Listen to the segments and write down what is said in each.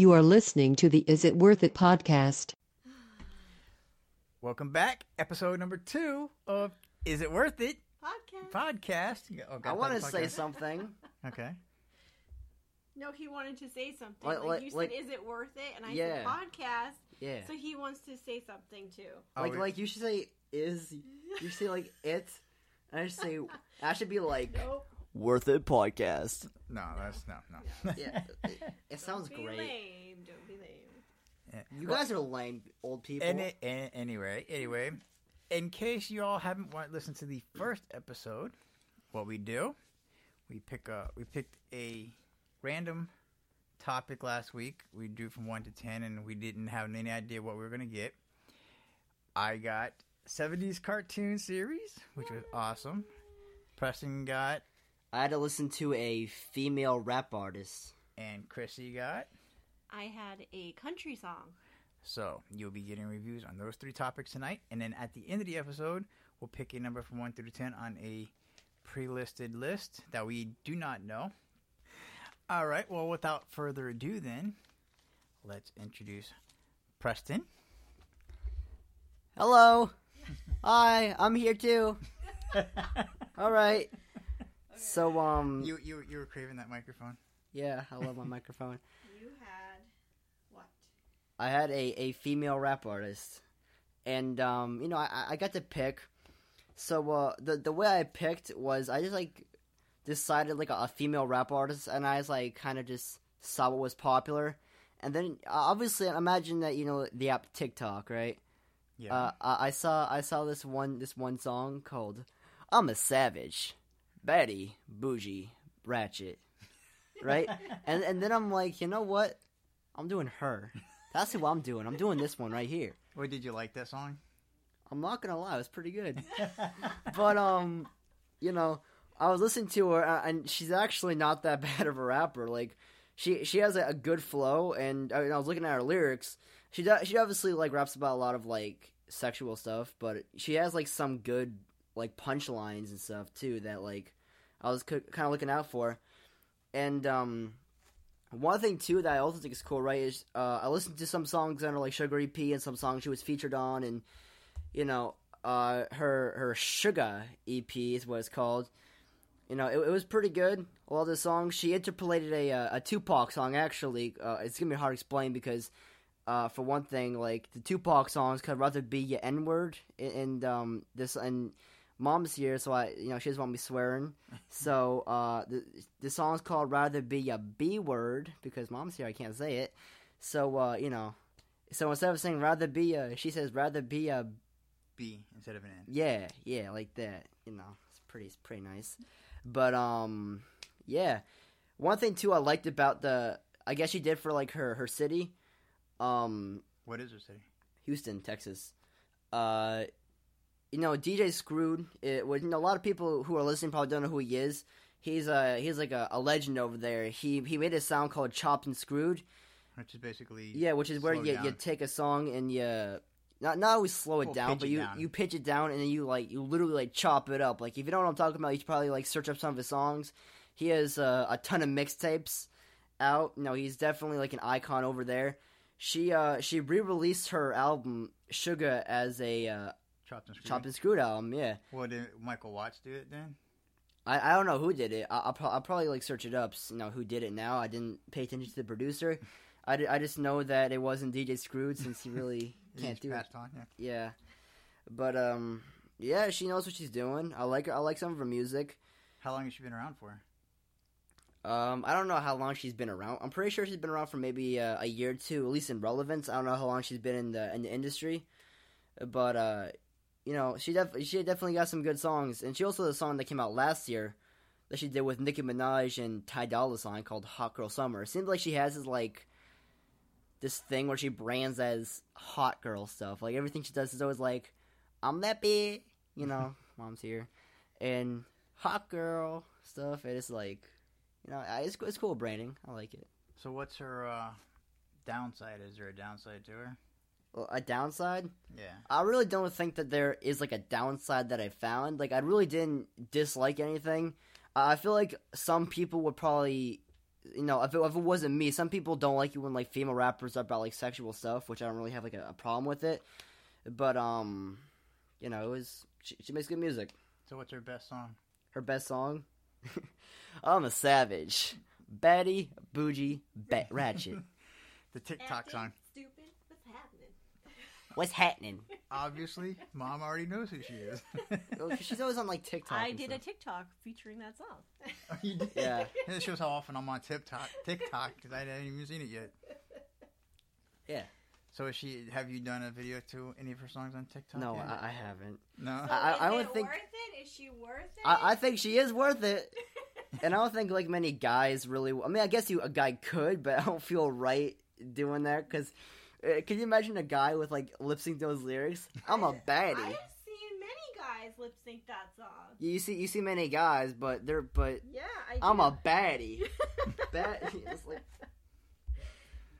You are listening to the Is It Worth It podcast. Welcome back. Episode number 2 of Is It Worth It podcast. I want to say something. Okay. No, he wanted to say something. Like you said, is it worth it? And I said podcast. Yeah. So he wants to say something too. Like you should say is. You say like it. And I should say, I should be like. Nope. Worth It podcast. No, that's no. Yeah, it sounds great. Don't be lame. Yeah. You guys are lame old people. Anyway, in case you all haven't listened to the first episode, what we do, we picked a random topic last week. We drew from 1 to 10, and we didn't have any idea what we were gonna get. I got 70s cartoon series, which was awesome. Preston got. I had to listen to a female rap artist. And Chrissy got? I had a country song. So, you'll be getting reviews on those 3 topics tonight. And then at the end of the episode, we'll pick a number from 1 through 10 on a pre-listed list that we do not know. All right, well, without further ado then, let's introduce Preston. Hello. Hi, I'm here too. All right. So, You were craving that microphone? Yeah, I love my microphone. You had what? I had a female rap artist. And, I got to pick. So, the way I picked was I just, like, decided, like, a female rap artist. And I was, like, kind of just saw what was popular. And then, obviously, I imagine that, the app TikTok, right? Yeah. I saw this one song called I'm a Savage. Betty, Bougie, Ratchet, right? and then I'm like, you know what? I'm doing her. That's who I'm doing. I'm doing this one right here. Wait, did you like that song? I'm not going to lie. It was pretty good. But, I was listening to her, and she's actually not that bad of a rapper. Like, she has a good flow, and I was looking at her lyrics. She obviously, like, raps about a lot of, like, sexual stuff, but she has, like, some good like punchlines and stuff too that like I was kind of looking out for. And one thing too that I also think is cool, right, is I listened to some songs under like Sugar EP and some songs she was featured on, and her Sugar EP is what it's called. It was pretty good. All the songs she interpolated a Tupac song actually. It's gonna be hard to explain because for one thing, like the Tupac songs could rather be your N-word and Mom's here, so she doesn't want me swearing. So the song's called "Rather Be a B-Word" because Mom's here. I can't say it. So so instead of saying "rather be a," she says "rather be a B" instead of an N. Yeah, like that. It's pretty nice. But yeah. One thing too I liked about I guess she did for like her city. What is her city? Houston, Texas. DJ Screwed. A lot of people who are listening probably don't know who he is. He's like a legend over there. He made a sound called Chopped and Screwed, which is basically which is where you take a song and you not always slow it down, but you pitch it down and then you literally like chop it up. Like if you don't know what I'm talking about, you should probably like search up some of his songs. He has a ton of mixtapes out. He's definitely like an icon over there. She re-released her album Sugar as a Chopped and Screwed album, yeah. Well, did Michael Watts do it then? I don't know who did it. I'll probably like search it up. Who did it now? I didn't pay attention to the producer. I just know that it wasn't DJ Screwed since he really can't do it. On, yeah. But she knows what she's doing. I like her. I like some of her music. How long has she been around for? I don't know how long she's been around. I'm pretty sure she's been around for maybe a year or two, at least in relevance. I don't know how long she's been in the industry, but she definitely got some good songs. And she also had a song that came out last year that she did with Nicki Minaj and Ty Dolla $ign called "Hot Girl Summer." It seems like she has this thing where she brands as hot girl stuff. Like everything she does is always like, "I'm that big," Mom's here, and hot girl stuff. It is like. It's cool branding. I like it. So what's her downside? Is there a downside to her? Well, a downside? Yeah. I really don't think that there is, like, a downside that I found. Like, I really didn't dislike anything. I feel like some people would probably you know, if it wasn't me, some people don't like you when, like, female rappers are about, like, sexual stuff, which I don't really have, like, a problem with it. But, you know, it was, she makes good music. So what's her best song? Her best song? I'm a savage. Baddie, bougie, ratchet. The TikTok song. Stupid, what's happening? What's happening? Obviously, Mom already knows who she is. She's always on, like, TikTok. I did a TikTok featuring that song. Oh, you did? Yeah. It shows how often I'm on TikTok because I haven't even seen it yet. Yeah. So is she? Have you done a video to any of her songs on TikTok? No, I haven't. No. So I don't think. Is it worth it? Is she worth it? I think she is worth it. And I don't think, like, many guys really. I mean, I guess a guy could, but I don't feel right doing that because. Can you imagine a guy with, like, lip-sync those lyrics? I'm a baddie. I have seen many guys lip-sync that song. You see many guys, but they're yeah, I'm a baddie. Baddie. It's like,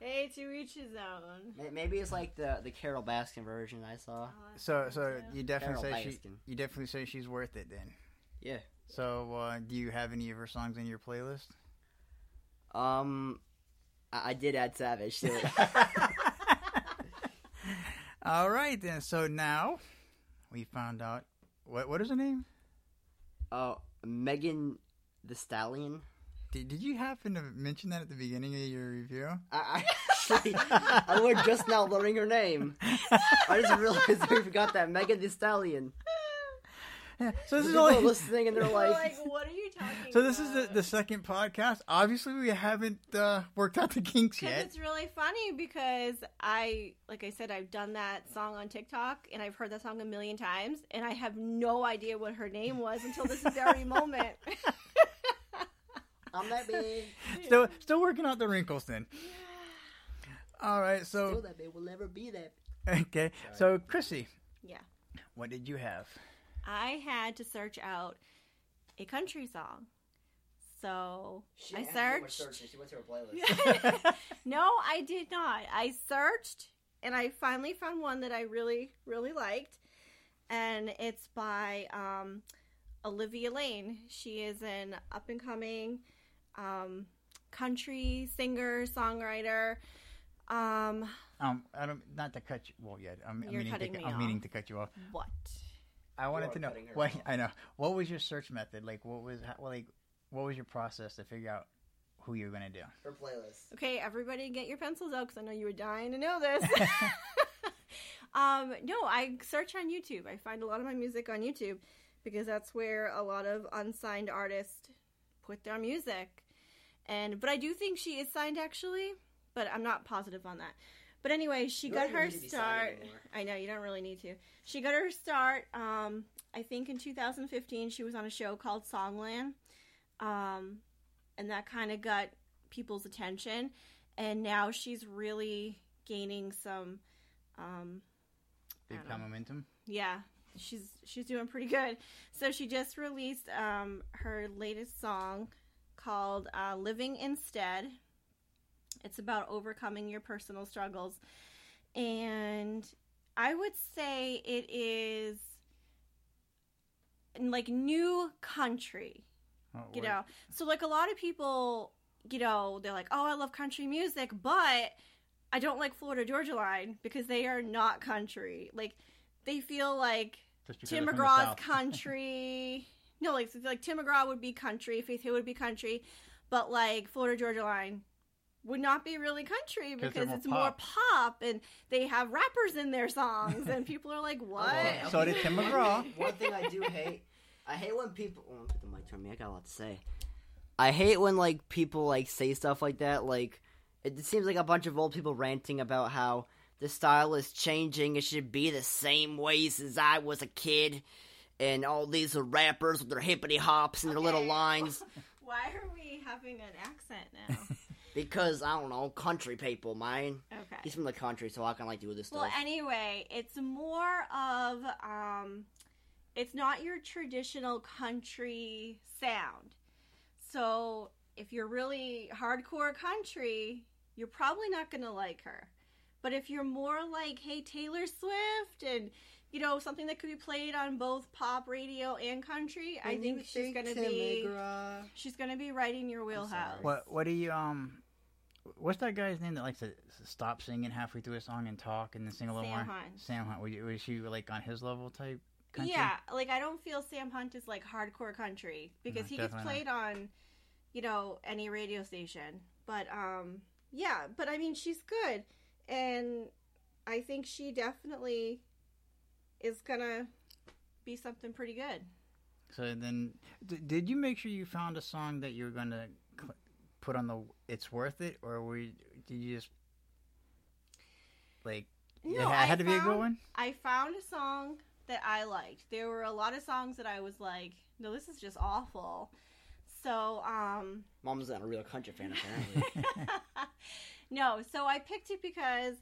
hey, to each his own. Maybe it's like the Carole Baskin version I saw. Oh, so you definitely Carole say Baskin. You definitely say she's worth it then. Yeah. So do you have any of her songs in your playlist? I did add Savage to it. All right, then. So now we found out. What is her name? Megan Thee Stallion. Did you happen to mention that at the beginning of your review? I we're just now learning her name. I just realized we forgot that. Megan Thee Stallion. Yeah, so this people is only listening, and they're like, "What are you talking about?" So this is the second podcast. Obviously, we haven't worked out the kinks yet. It's really funny because like I said, I've done that song on TikTok, and I've heard that song a million times, and I have no idea what her name was until this very moment. I'm that big. Still working out the wrinkles, then. Yeah. All right, so still that big will never be that big. Okay, so Chrissy. Yeah. What did you have? I had to search out a country song. So I searched. She went to her playlist. No, I did not. I searched, and I finally found one that I really, really liked. And it's by Olivia Lane. She is an up-and-coming country singer, songwriter. I don't. Not to cut you. Well, yeah. I'm meaning to cut you off. What? I wanted to know. I know. What was your search method? Like, what was your process to figure out who you were going to do? Her playlist. Okay, everybody, get your pencils out because I know you were dying to know this. No, I search on YouTube. I find a lot of my music on YouTube because that's where a lot of unsigned artists put their music. But I do think she is signed actually, but I'm not positive on that. But anyway, she got her start. I know, you don't really need to. She got her start, I think in 2015, she was on a show called Songland. And that kind of got people's attention. And now she's really gaining some... big momentum? Yeah. She's doing pretty good. So she just released her latest song called Living Instead. It's about overcoming your personal struggles. And I would say it is like new country, you know? So like a lot of people, you know, they're like, oh, I love country music, but I don't like Florida Georgia Line because they are not country. Like they feel like Tim McGraw's country. No, like Tim McGraw would be country. Faith Hill would be country, but like Florida Georgia Line would not be really country because it's more pop and they have rappers in their songs and people are like, what? Well, so did Tim McGraw. One thing I do hate, I hate when people, oh, put the mic to me, I got a lot to say. I hate when like people like say stuff like that, like it seems like a bunch of old people ranting about how the style is changing, it should be the same way since I was a kid and all these are rappers with their hippity hops and their little lines. Why are we having an accent now? Because, I don't know, country people, mine. Okay. He's from the country, so I can, like, do this stuff. Well, anyway, it's more of, it's not your traditional country sound. So, if you're really hardcore country, you're probably not going to like her. But if you're more like, hey, Taylor Swift and you know, something that could be played on both pop radio and country. I think she's gonna be right in your wheelhouse. What do you what's that guy's name that likes to stop singing halfway through a song and talk and then sing a little more? Sam Hunt. Was she like on his level type country? Yeah, like I don't feel Sam Hunt is like hardcore country because he gets played on, you know, any radio station. But yeah, but I mean she's good, and I think she definitely is gonna be something pretty good. So then, did you make sure you found a song that you were gonna put on the "It's Worth It," or did you just like? No, it had to be a good one. I found a song that I liked. There were a lot of songs that I was like, "No, this is just awful." So, Mom's not a real country fan, apparently. No, so I picked it because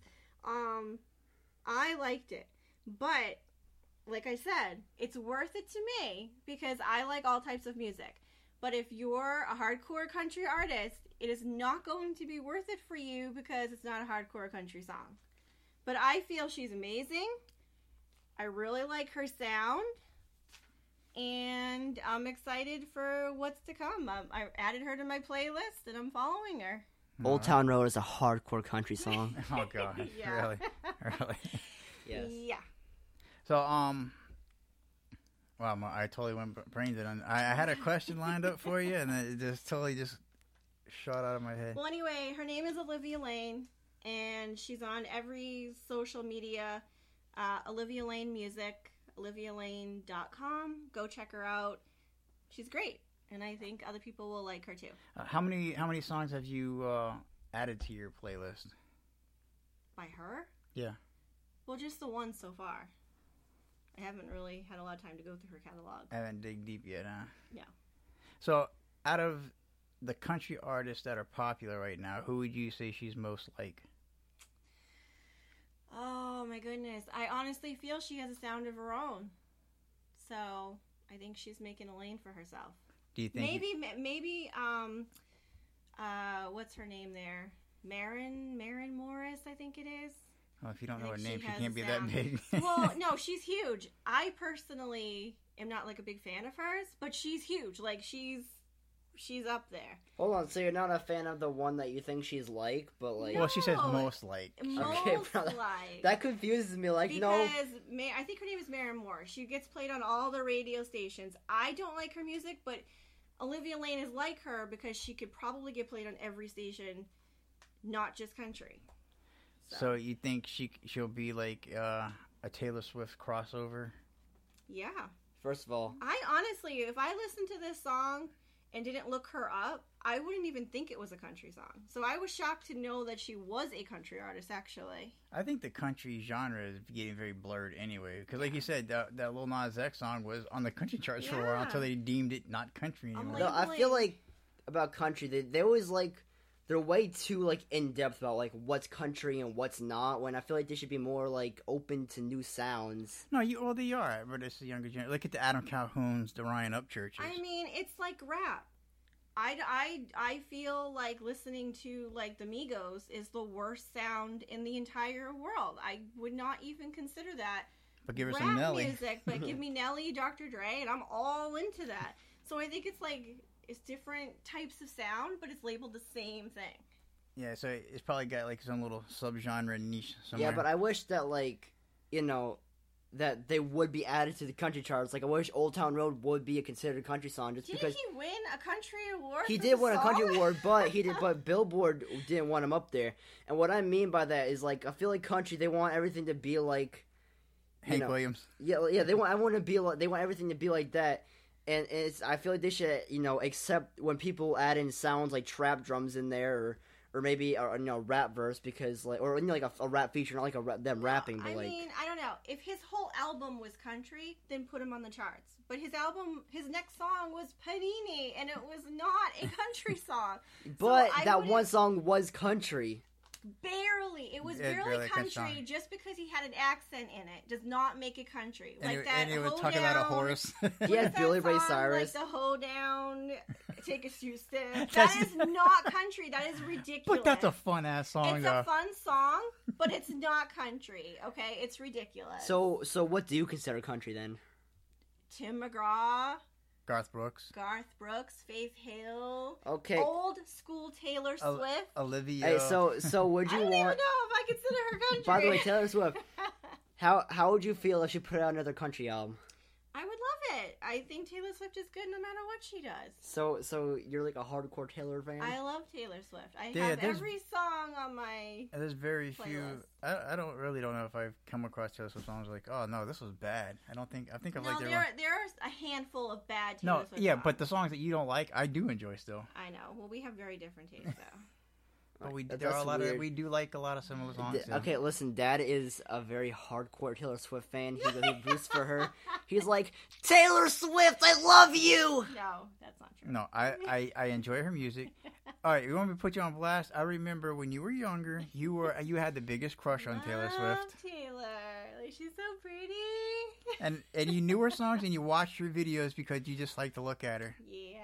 I liked it. But, like I said, it's worth it to me because I like all types of music. But if you're a hardcore country artist, it is not going to be worth it for you because it's not a hardcore country song. But I feel she's amazing. I really like her sound. And I'm excited for what's to come. I added her to my playlist, and I'm following her. Old Town Road is a hardcore country song. Oh, God. Yeah. Really? Yes. Yeah. So, wow, I totally went brain dead on. I had a question lined up for you, and it just totally just shot out of my head. Well, anyway, her name is Olivia Lane, and she's on every social media, Olivia Lane Music, olivialane.com. Go check her out. She's great, and I think other people will like her, too. How many songs have you added to your playlist? By her? Yeah. Well, just the one so far. I haven't really had a lot of time to go through her catalog. I haven't digged deep yet, huh? Yeah. So, out of the country artists that are popular right now, who would you say she's most like? Oh, my goodness. I honestly feel she has a sound of her own. So, I think she's making a lane for herself. Do you think? Maybe, what's her name there? Maren Morris, I think it is. Well, if you don't know her name, she can't be that big. Well, no, she's huge. I personally am not, like, a big fan of hers, but she's huge. Like, she's up there. Hold on, so you're not a fan of the one that you think she's like, but, like... No. Well, she says most like. Most like. That confuses me, like, because no... Because I think her name is Maren Moore. She gets played on all the radio stations. I don't like her music, but Olivia Lane is like her because she could probably get played on every station, not just country. So you think she'll be like a Taylor Swift crossover? Yeah. First of all, I honestly, if I listened to this song and didn't look her up, I wouldn't even think it was a country song. So I was shocked to know that she was a country artist, actually. I think the country genre is getting very blurred anyway. Because like you said, that Lil Nas X song was on the country charts for a while until they deemed it not country anymore. I feel like about country, they always like... They're way too, like, in-depth about, like, what's country and what's not, when I feel like they should be more, like, open to new sounds. No, they are, but it's the younger generation. Look at the Adam Calhouns, the Ryan Upchurches. I mean, it's like rap. I feel like listening to, like, the Migos is the worst sound in the entire world. I would not even consider that but give her rap some Nelly. Music, but give me Nelly, Dr. Dre, and I'm all into that. So I think it's, like... It's different types of sound, but it's labeled the same thing. Yeah, so it's probably got, like, some little subgenre niche somewhere. Yeah, but I wish that, like, you know, that they would be added to the country charts. Like, I wish Old Town Road would be a considered country song just because... Did he win a country award? He did win a country award, but Billboard didn't want him up there. And what I mean by that is, like, I feel like country, they want everything to be like... Hank Williams. Yeah, they want everything to be like that. And I feel like they should, you know, except when people add in sounds like trap drums in there, or maybe a rap verse because like, or you know, like a rap feature, not like rapping. But I mean, I don't know. If his whole album was country, then put him on the charts. But his next song was Panini, and it was not a country song. But so that one song was country. Barely. It was barely country just because he had an accent in it does not make it country. Like that he was talking about a horse. Yeah, Billy Ray Cyrus. Like the hoedown, take a few steps. That is not country. That is ridiculous. But that's a fun ass song. It's a fun song, But it's not country, okay? It's ridiculous. So what do you consider country then? Tim McGraw. Garth Brooks, Faith Hill. Okay. Old school Taylor Swift. Olivia. Hey, so would you want... I don't even know if I consider her country. By the way, Taylor Swift, how would you feel if she put out another country album? I would love it. I think Taylor Swift is good no matter what she does. So you're like a hardcore Taylor fan? I love Taylor Swift. I have every song on my There's very playlist. Few. I don't know if I've come across Taylor Swift songs like, oh no, this was bad. I think I've liked everyone. There are a handful of bad Taylor Swift songs. Yeah, but the songs that you don't like, I do enjoy still. I know. Well, we have very different tastes though. But we do like a lot of similar songs. Okay, listen, Dad is a very hardcore Taylor Swift fan. He roots for her. He's like, Taylor Swift, I love you! No, that's not true. No, I enjoy her music. All right, we want me to put you on blast. I remember when you were younger, you had the biggest crush on Taylor Swift. I love Taylor. Like, she's so pretty. And you knew her songs and you watched her videos because you just like to look at her. Yeah.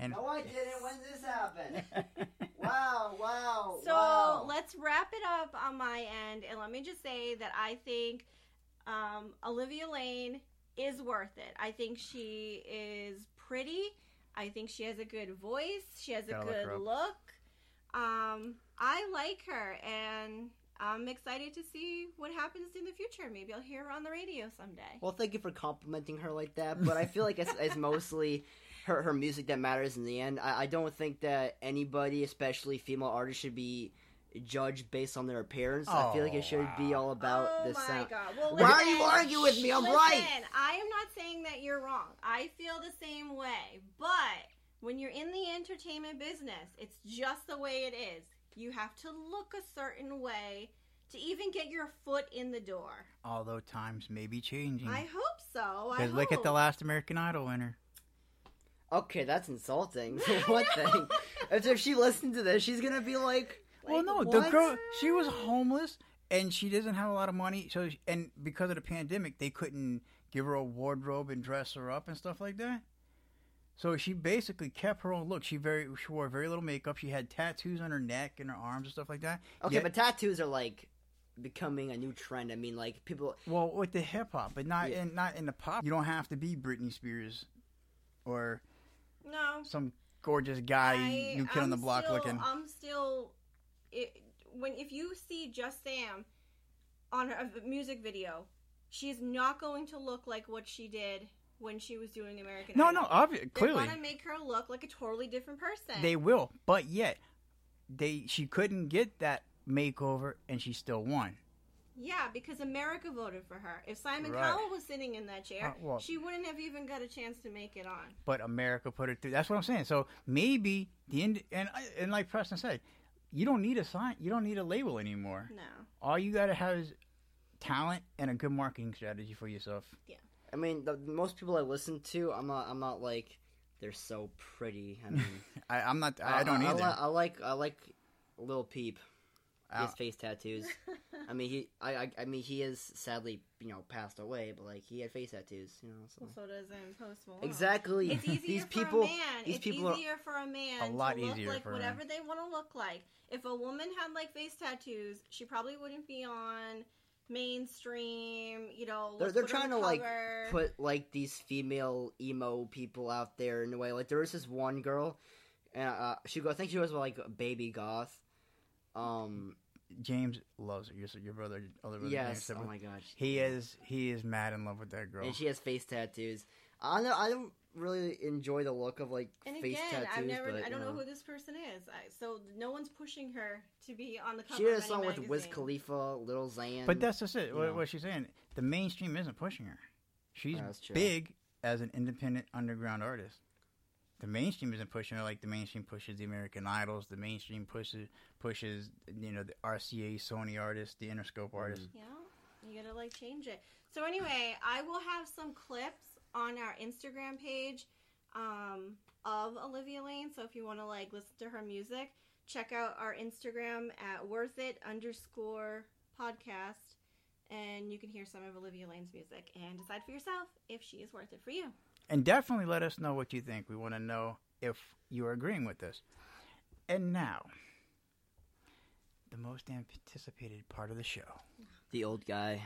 No, I didn't. When did this happen? Wow. So let's wrap it up on my end. And let me just say that I think Olivia Lane is worth it. I think she is pretty. I think she has a good voice. She has a good look. I like her. And I'm excited to see what happens in the future. Maybe I'll hear her on the radio someday. Well, thank you for complimenting her like that. But I feel like it's mostly... Her music that matters in the end. I don't think that anybody, especially female artists, should be judged based on their appearance. Oh, I feel like it should be all about the sound. Oh my God! Well, why are you arguing with me? I'm right. I am not saying that you're wrong. I feel the same way. But when you're in the entertainment business, it's just the way it is. You have to look a certain way to even get your foot in the door. Although times may be changing. I hope so. Because look at the last American Idol winner. Okay, that's insulting. What thing? If she listens to this, she's gonna be like well, no, what? The girl, she was homeless and she doesn't have a lot of money. So, and because of the pandemic, they couldn't give her a wardrobe and dress her up and stuff like that. So she basically kept her own look. She wore very little makeup. She had tattoos on her neck and her arms and stuff like that. Okay, but tattoos are like becoming a new trend. I mean, like people. Well, with the hip hop, but not in the pop. You don't have to be Britney Spears or. No. Some gorgeous guy, new kid on the block looking. I'm still... If you see Just Sam on a music video, she's not going to look like what she did when she was doing American Idol. No, obviously. Clearly. They want to make her look like a totally different person. They will, but yet, she couldn't get that makeover, and she still won. Yeah, because America voted for her. If Simon Cowell was sitting in that chair, she wouldn't have even got a chance to make it on. But America put her through. That's what I'm saying. So maybe the end, and like Preston said, you don't need a sign. You don't need a label anymore. No. All you gotta have is talent and a good marketing strategy for yourself. Yeah. I mean, most people I listen to, I'm not like they're so pretty. I mean, I'm not. I don't either. I like Lil Peep. His face tattoos. I mean, he is sadly, passed away, but like he had face tattoos, So, well, so does Post Malone. Exactly. It's easier for a man to look like whatever they want to look like. If a woman had like face tattoos, she probably wouldn't be on mainstream. They're trying to put like these female emo people out there in a way. Like there was this one girl, and I think she was like Baby Goth. James loves her. Your brother, older brother. Yes. James, oh my gosh. He is mad in love with that girl. And she has face tattoos. I don't really enjoy the look of like and face again, tattoos. I don't know who this person is. So no one's pushing her to be on the cover. She did a song with Wiz Khalifa, Lil Xan. But that's just it. What she's saying, the mainstream isn't pushing her. She's big as an independent underground artist. The mainstream isn't pushing her like the mainstream pushes the American Idols. The mainstream pushes the RCA, Sony artists, the Interscope artists. Yeah, you gotta change it. So anyway, I will have some clips on our Instagram page of Olivia Lane. So if you want to listen to her music, check out our Instagram at worthit_podcast, and you can hear some of Olivia Lane's music and decide for yourself if she is worth it for you. And definitely let us know what you think. We want to know if you are agreeing with us. And now, the most anticipated part of the show. The old guy.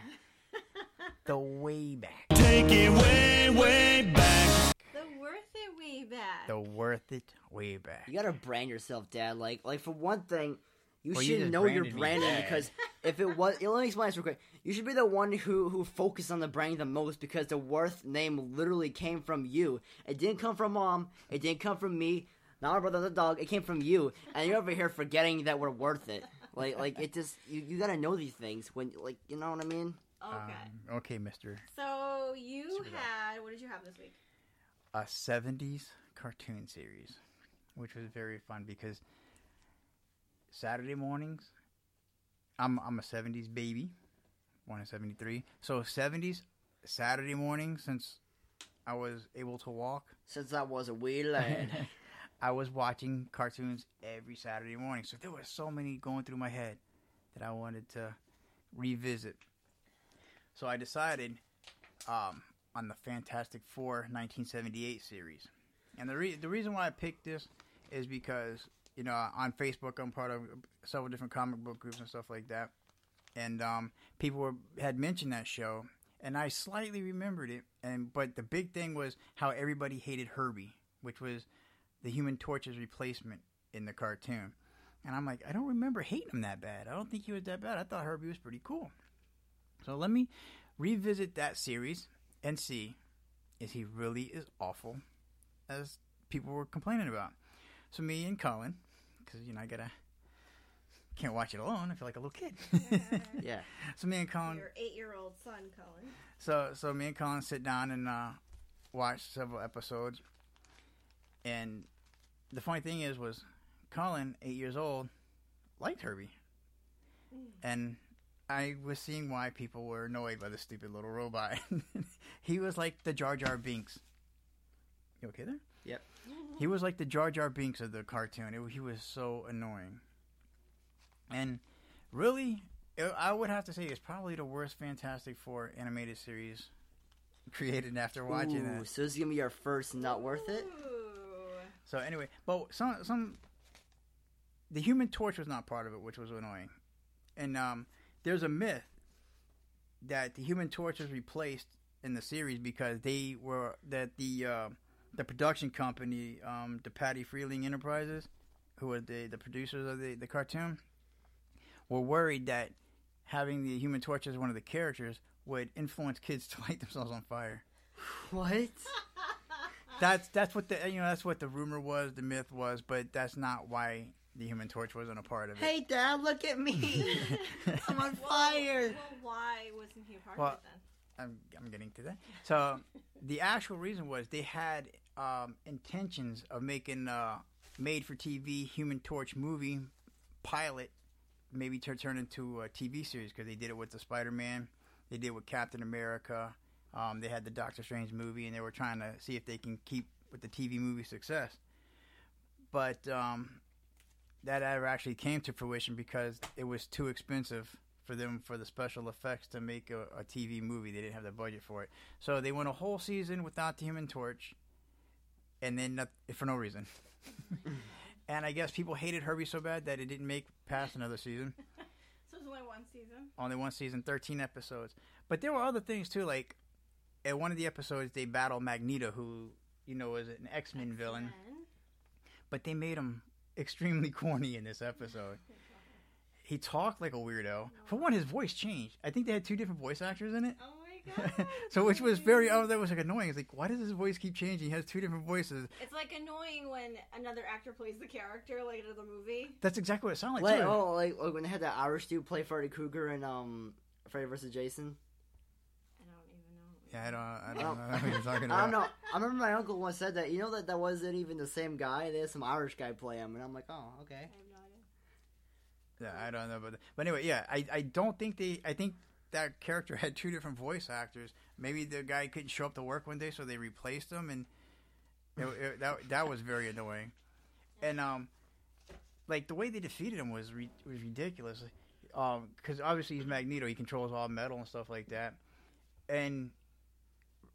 The way back. Take it way, way back. The worth it way back. The worth it way back. You gotta brand yourself, Dad. Like for one thing, you should know your branding, because if it was... Let me explain this real quick. You should be the one who focused on the branding the most, because the Worth name literally came from you. It didn't come from Mom. It didn't come from me. Not my brother, the dog. It came from you. And you're over here forgetting that we're worth it. Like it just... You gotta know these things when... Like, you know what I mean? Okay. Okay, mister. So, you had... What did you have this week? A 70s cartoon series, which was very fun because... Saturday mornings, I'm a 70s baby, born in 73. So 70s, Saturday morning, since I was able to walk. Since I was a wee lad. I was watching cartoons every Saturday morning. So there were so many going through my head that I wanted to revisit. So I decided on the Fantastic Four 1978 series. And the reason why I picked this is because... You know, on Facebook, I'm part of several different comic book groups and stuff like that. And people had mentioned that show, and I slightly remembered it. But the big thing was how everybody hated Herbie, which was the Human Torch's replacement in the cartoon. And I'm like, I don't remember hating him that bad. I don't think he was that bad. I thought Herbie was pretty cool. So let me revisit that series and see if he really is awful as people were complaining about. So me and Colin, because, you know, can't watch it alone. I feel like a little kid. Yeah. So me and Colin. Your 8-year-old son, Colin. So me and Colin sit down and watch several episodes. And the funny thing was Colin, 8 years old, liked Herbie. Mm. And I was seeing why people were annoyed by this stupid little robot. He was like the Jar Jar Binks. You okay there? Yep. He was like the Jar Jar Binks of the cartoon. He was so annoying. And really, I would have to say it's probably the worst Fantastic Four animated series created after watching it. So this is going to be our first not worth it? So anyway, but the Human Torch was not part of it, which was annoying. And there's a myth that the Human Torch was replaced in the series because the production company, the Patty Freeling Enterprises, who were the producers of the cartoon, were worried that having the Human Torch as one of the characters would influence kids to light themselves on fire. What? That's what the rumor was, the myth was, but that's not why the Human Torch wasn't a part of it. Hey, Dad, look at me! I'm on fire. Well, why wasn't he a part of it then? I'm getting to that. So the actual reason was they had intentions of making a made-for-TV Human Torch movie pilot, maybe to turn into a TV series, because they did it with the Spider-Man, they did it with Captain America, they had the Doctor Strange movie, and they were trying to see if they can keep with the TV movie success. But that ever actually came to fruition because it was too expensive for them, for the special effects, to make a TV movie. They didn't have the budget for it. So they went a whole season without the Human Torch, and then for no reason. And I guess people hated Herbie so bad that it didn't make past another season. So it was only one season? Only one season, 13 episodes. But there were other things, too. Like, in one of the episodes, they battle Magneto, who, you know, is an X-Men villain. But they made him extremely corny in this episode. He talked like a weirdo. No. For one, his voice changed. I think they had two different voice actors in it. Oh my god! So, which was that was like annoying. It's like, why does his voice keep changing? He has two different voices. It's like annoying when another actor plays the character like in the movie. That's exactly what it sounded like. Like when they had that Irish dude play Freddy Krueger in Freddy vs. Jason. Yeah, I don't know what you're talking about. I don't know. I remember my uncle once said that. You know that wasn't even the same guy. They had some Irish guy play him, and I'm like, oh, okay. Yeah, I don't know about that. But anyway, yeah, I don't think I think that character had two different voice actors. Maybe the guy couldn't show up to work one day, so they replaced him, and that was very annoying. And like the way they defeated him was ridiculous. Because obviously he's Magneto, he controls all metal and stuff like that. And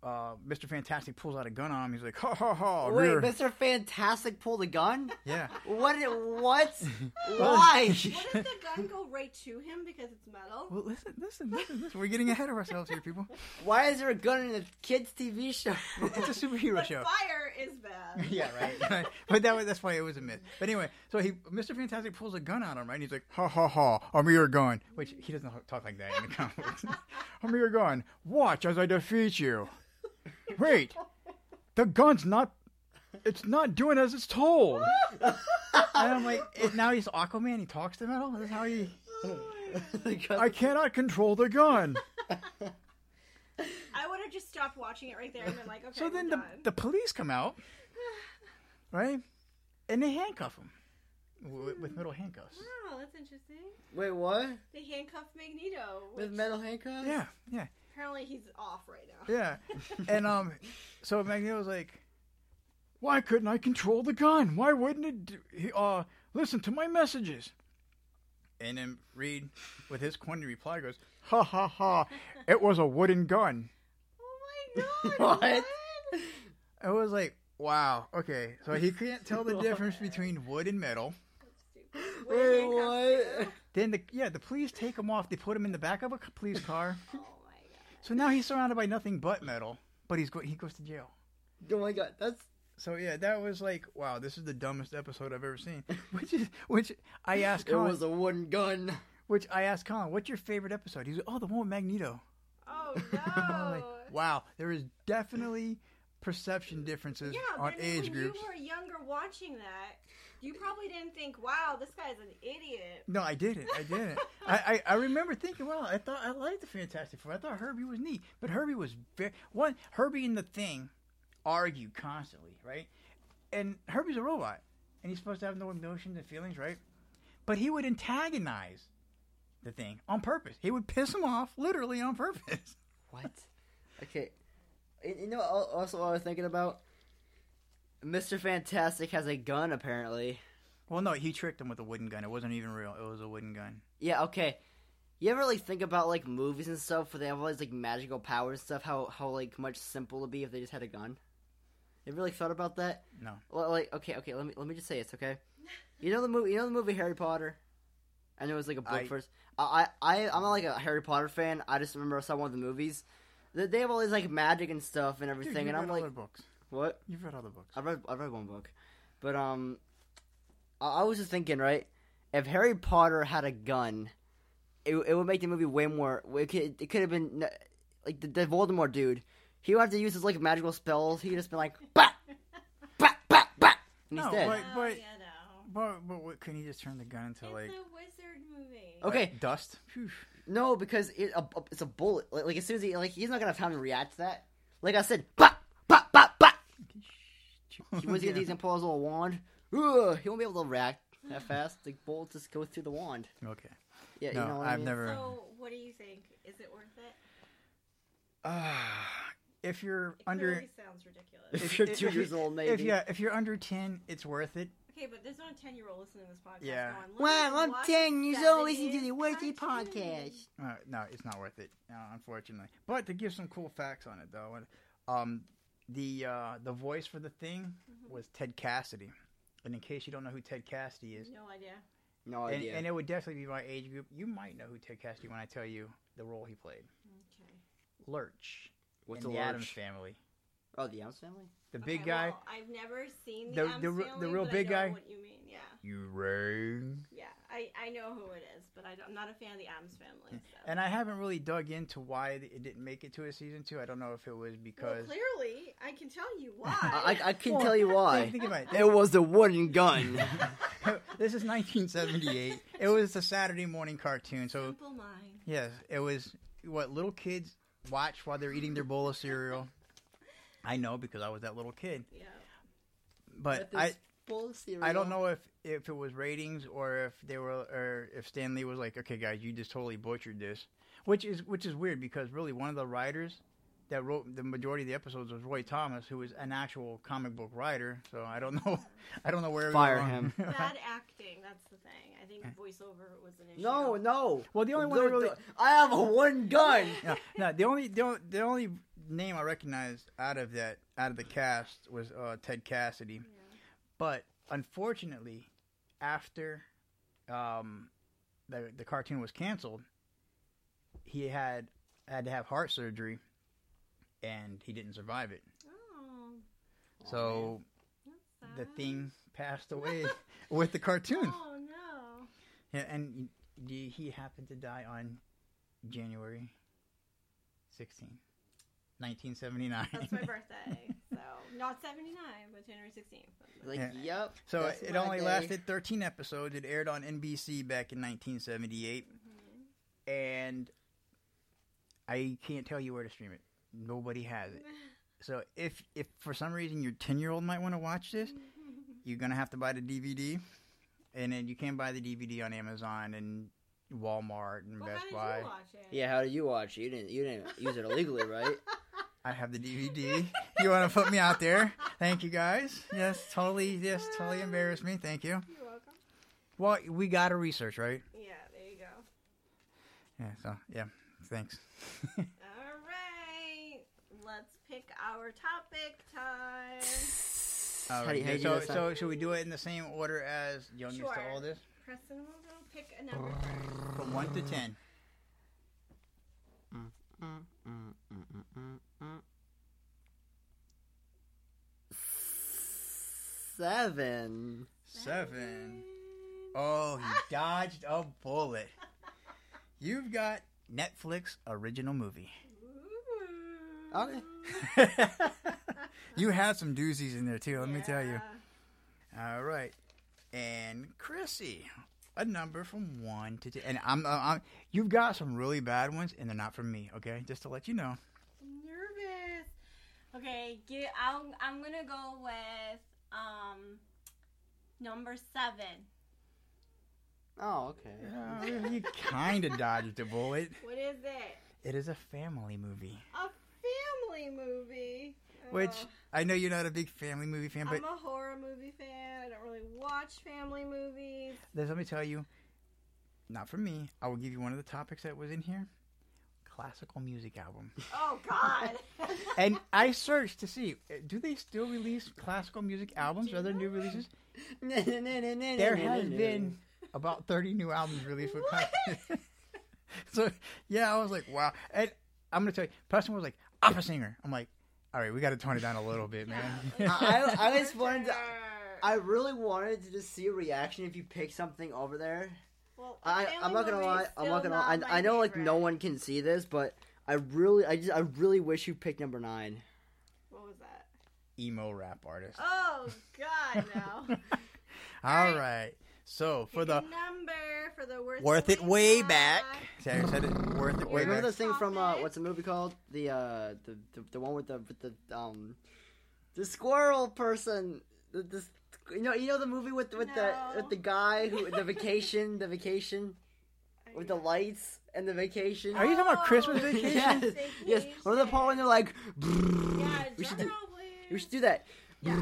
Mr. Fantastic pulls out a gun on him. He's like, ha, ha, ha. Wait, rear. Mr. Fantastic pulled a gun? Yeah. What? Why? What did the gun go right to him because it's metal? Well, listen. We're getting ahead of ourselves here, people. Why is there a gun in a kid's TV show? It's a superhero show. Fire is bad. Yeah, right. But that's why it was a myth. But anyway, so Mr. Fantastic pulls a gun on him, right? And he's like, ha, ha, ha, I'm your gun. Which, he doesn't talk like that in the comic books. I'm your gun. Watch as I defeat you. Wait, the gun's not. It's not doing as it's told. And I'm like, now he's Aquaman. He talks to metal. That's how he. I cannot control the gun. I would have just stopped watching it right there and been like, okay. So then the police come out, right? And they handcuff him with metal handcuffs. Wow, that's interesting. Wait, what? They handcuff Magneto with metal handcuffs. Yeah. Apparently he's off right now. Yeah. And so Magneto's like, why couldn't I control the gun? Why wouldn't it listen to my messages? And then Reed, with his corny reply, goes, ha ha ha, it was a wooden gun. Oh my god. What? I was like, wow, okay. So he can't tell the difference between wood and metal. Wait, what? Then the police take him off. They put him in the back of a police car. So now he's surrounded by nothing but metal, but he goes to jail. Oh my god, that's... So yeah, that was like, wow, this is the dumbest episode I've ever seen. Which I asked Colin... It was a wooden gun. Which I asked Colin, what's your favorite episode? He's like, oh, the one with Magneto. Oh no! Like, wow, there is definitely perception differences on age groups. Yeah, when you were younger watching that, you probably didn't think, wow, this guy's an idiot. No, I didn't. I remember thinking, well, I thought I liked the Fantastic Four. I thought Herbie was neat. But Herbie was Herbie and the Thing argue constantly, right? And Herbie's a robot. And he's supposed to have no emotions and feelings, right? But he would antagonize the Thing on purpose. He would piss him off, literally on purpose. What? Okay. You know also what I was thinking about? Mr. Fantastic has a gun, apparently. Well, no, he tricked him with a wooden gun. It wasn't even real. It was a wooden gun. Yeah, okay. You ever, like, think about, like, movies and stuff where they have all these, like, magical powers and stuff, how like, much simpler it would be if they just had a gun? You ever, like, thought about that? No. Well, like, okay, let me just say this, okay? You know the movie Harry Potter? And there was, like, a book first. I'm not, like, a Harry Potter fan. I just remember I saw one of the movies. They have all these, like, magic and stuff and everything, and I'm like... Other books. What? You've read all the books. I read one book. But, I was just thinking, right? If Harry Potter had a gun, it would make the movie way more... It could have been... Like, the Voldemort dude, he would have to use his, like, magical spells. He would just been like, bah! Bah! Bah! Bah! And he's dead. But, you know. But couldn't he just turn the gun into, like... It's a wizard movie. Okay. Like, dust? No, because it's a bullet. Like, as soon as he... Like, he's not gonna have time to react to that. Like I said, bah! Bah! Bah! Bah! He was gonna pull his little wand. Ugh, he won't be able to react that fast. Like, bolts just go through the wand. Okay. Yeah, no, you know what I mean? Never. So, what do you think? Is it worth it? If you're under. It sounds ridiculous. If you're 2 years old, maybe. If you're under 10, it's worth it. Okay, but there's not a 10-year-old listening to this podcast. Yeah. Wow, I'm 10 years old listening to the Worthy podcast. No, it's not worth it, unfortunately. But to give some cool facts on it, though, the voice for the Thing was Ted Cassidy, and in case you don't know who Ted Cassidy is, no idea. And it would definitely be my age group. You might know who Ted Cassidy when I tell you the role he played. Okay. Lurch. What's in the Addams Family? Oh, the Addams Family. The big guy. Well, I've never seen the Addams Family. The real big guy. I know what you mean? Yeah. You rang. Yeah, I know who it is, but I'm not a fan of the Addams Family. So. And I haven't really dug into why it didn't make it to a season 2. I don't know if it was because clearly I can tell you why. I can tell you why. Think about it. It was the wooden gun. This is 1978. It was a Saturday morning cartoon. So simple mind. Yes, it was what little kids watch while they're eating their bowl of cereal. I know because I was that little kid. Yeah. But I don't know if it was ratings or if they were or if Stan Lee was like, okay guys, you just totally butchered this. Which is weird because really one of the writers that wrote the majority of the episodes was Roy Thomas, who was an actual comic book writer, so I don't know where fire him. Bad acting, that's the thing. I think voiceover was an issue. No. Well, the only one I have a one gun. No, the only name I recognized out of the cast was Ted Cassidy, but unfortunately, after the cartoon was canceled, he had to have heart surgery, and he didn't survive it. Oh, so the Thing passed away with the cartoon. Oh no! Yeah, and he happened to die on January 16th. 1979. That's my birthday. So, not 79, but January 16th. Like, yeah. Yep. So, it only lasted 13 episodes. It aired on NBC back in 1978. Mm-hmm. And I can't tell you where to stream it. Nobody has it. So, if for some reason your 10-year-old might want to watch this, you're going to have to buy the DVD. And then you can buy the DVD on Amazon and Walmart and Best Buy. How did you watch it? Yeah, how did you watch it? You didn't use it illegally, right? I have the DVD. You want to put me out there? Thank you, guys. Yes, totally embarrassed me. Thank you. You're welcome. Well, we got to research, right? Yeah, there you go. Yeah, so, yeah, thanks. All right. Let's pick our topic time. How do you do this? So should we do it in the same order as youngest to oldest? Press and we'll go pick a number. From 1 to 10. Mm. 7. Oh, he dodged a bullet. You've got Netflix original movie. Ooh. Okay. You have some doozies in there too, let me tell you. All right. And Chrissy, a number from 1 to 10. And I'm you've got some really bad ones, and they're not from me, okay? Just to let you know. I'm nervous. Okay, I'm going to go with number 7. Oh, okay. You kind of dodged a bullet. What is it? It is a family movie. A family movie? Which, I know you're not a big family movie fan, but... I'm a horror movie fan. I don't really watch family movies. Let me tell you, not for me. I will give you one of the topics that was in here. Classical music album. Oh, God! And I searched to see, do they still release classical music albums? Are there new releases? There has been about 30 new albums released. With classical. So, yeah, I was like, wow. And I'm going to tell you, Preston was like, I'm a singer. I'm like, all right, we got to tone it down a little bit, man. I just wanted to... I really wanted to just see a reaction if you pick something over there. Well, I'm not gonna lie. I know, like, no one can see this, but I really wish you picked number 9. What was that? Emo rap artist. Oh God, no. All right. So for pick the number for the worth it way back. See, I said it. Worth it way back. Remember the thing from what's the movie called? The one with the squirrel person. You know the movie with the guy who the vacation with the lights and the vacation. Are you talking about Christmas Vacation? Yes. One of the part when they're like, we should do that. Yeah.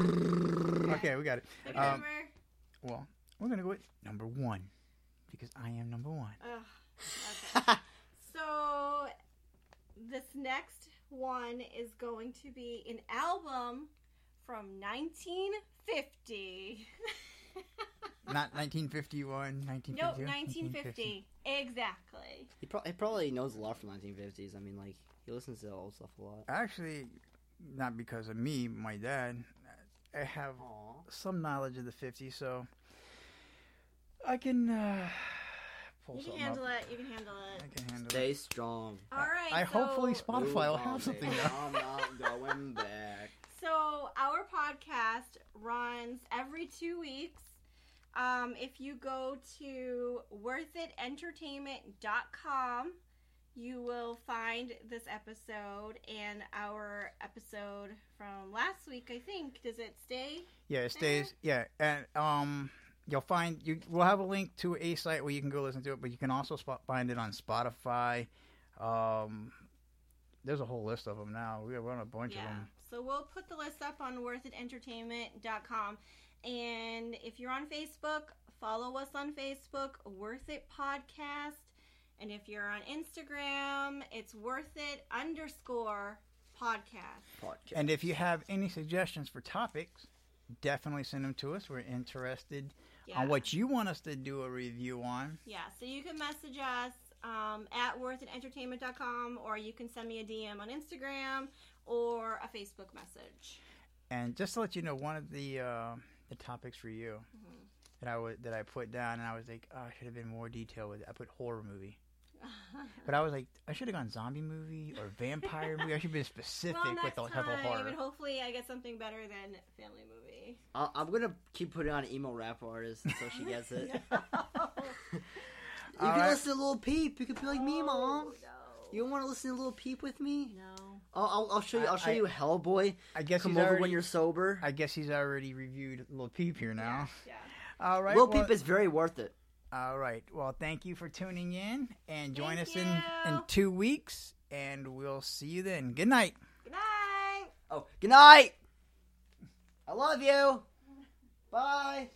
Okay, we got it. Well, we're gonna go with number 1 because I am number 1. Okay. So this next one is going to be an album from 1950. Not 1951, 1952. Nope, 1950. Exactly. He probably knows a lot from 1950s. I mean, like, he listens to old stuff a lot. Actually, not because of me, my dad. I have some knowledge of the 50s, so I can pull something up. You can handle it. I can handle it. Stay strong. All right. Hopefully Spotify will have something. I'm not going back. So our podcast runs every 2 weeks. If you go to worthitentertainment.com, you will find this episode and our episode from last week, I think. Does it stay? Yeah, it stays. There? Yeah, and we'll have a link to a site where you can go listen to it, but you can also find it on Spotify. There's a whole list of them now. We're on a bunch of them. So we'll put the list up on worthitentertainment.com. And if you're on Facebook, follow us on Facebook, Worth It Podcast. And if you're on Instagram, it's worth it _ Podcast. And if you have any suggestions for topics, definitely send them to us. We're interested on what you want us to do a review on. Yeah, so you can message us at worthandentertainment.com, or you can send me a DM on Instagram or a Facebook message. And just to let you know, one of the topics for you that I put down, and I was like, oh, I should have been more detailed with it. I put horror movie. But I was like, I should have gone zombie movie or vampire movie. I should be specific with the type of horror. And hopefully I get something better than family movie. I'm going to keep putting on emo rap artists until she gets it. No. You can listen to Lil Peep. You could be like me, Mom. No. You don't want to listen to Lil Peep with me? No. I'll show you. I'll show you Hellboy. I guess come over when you're sober. I guess he's already reviewed Lil Peep here now. Yeah. All right. Lil Peep is very worth it. All right. Well, thank you for tuning in, and join us in 2 weeks, and we'll see you then. Good night. Good night. Oh, good night. I love you. Bye.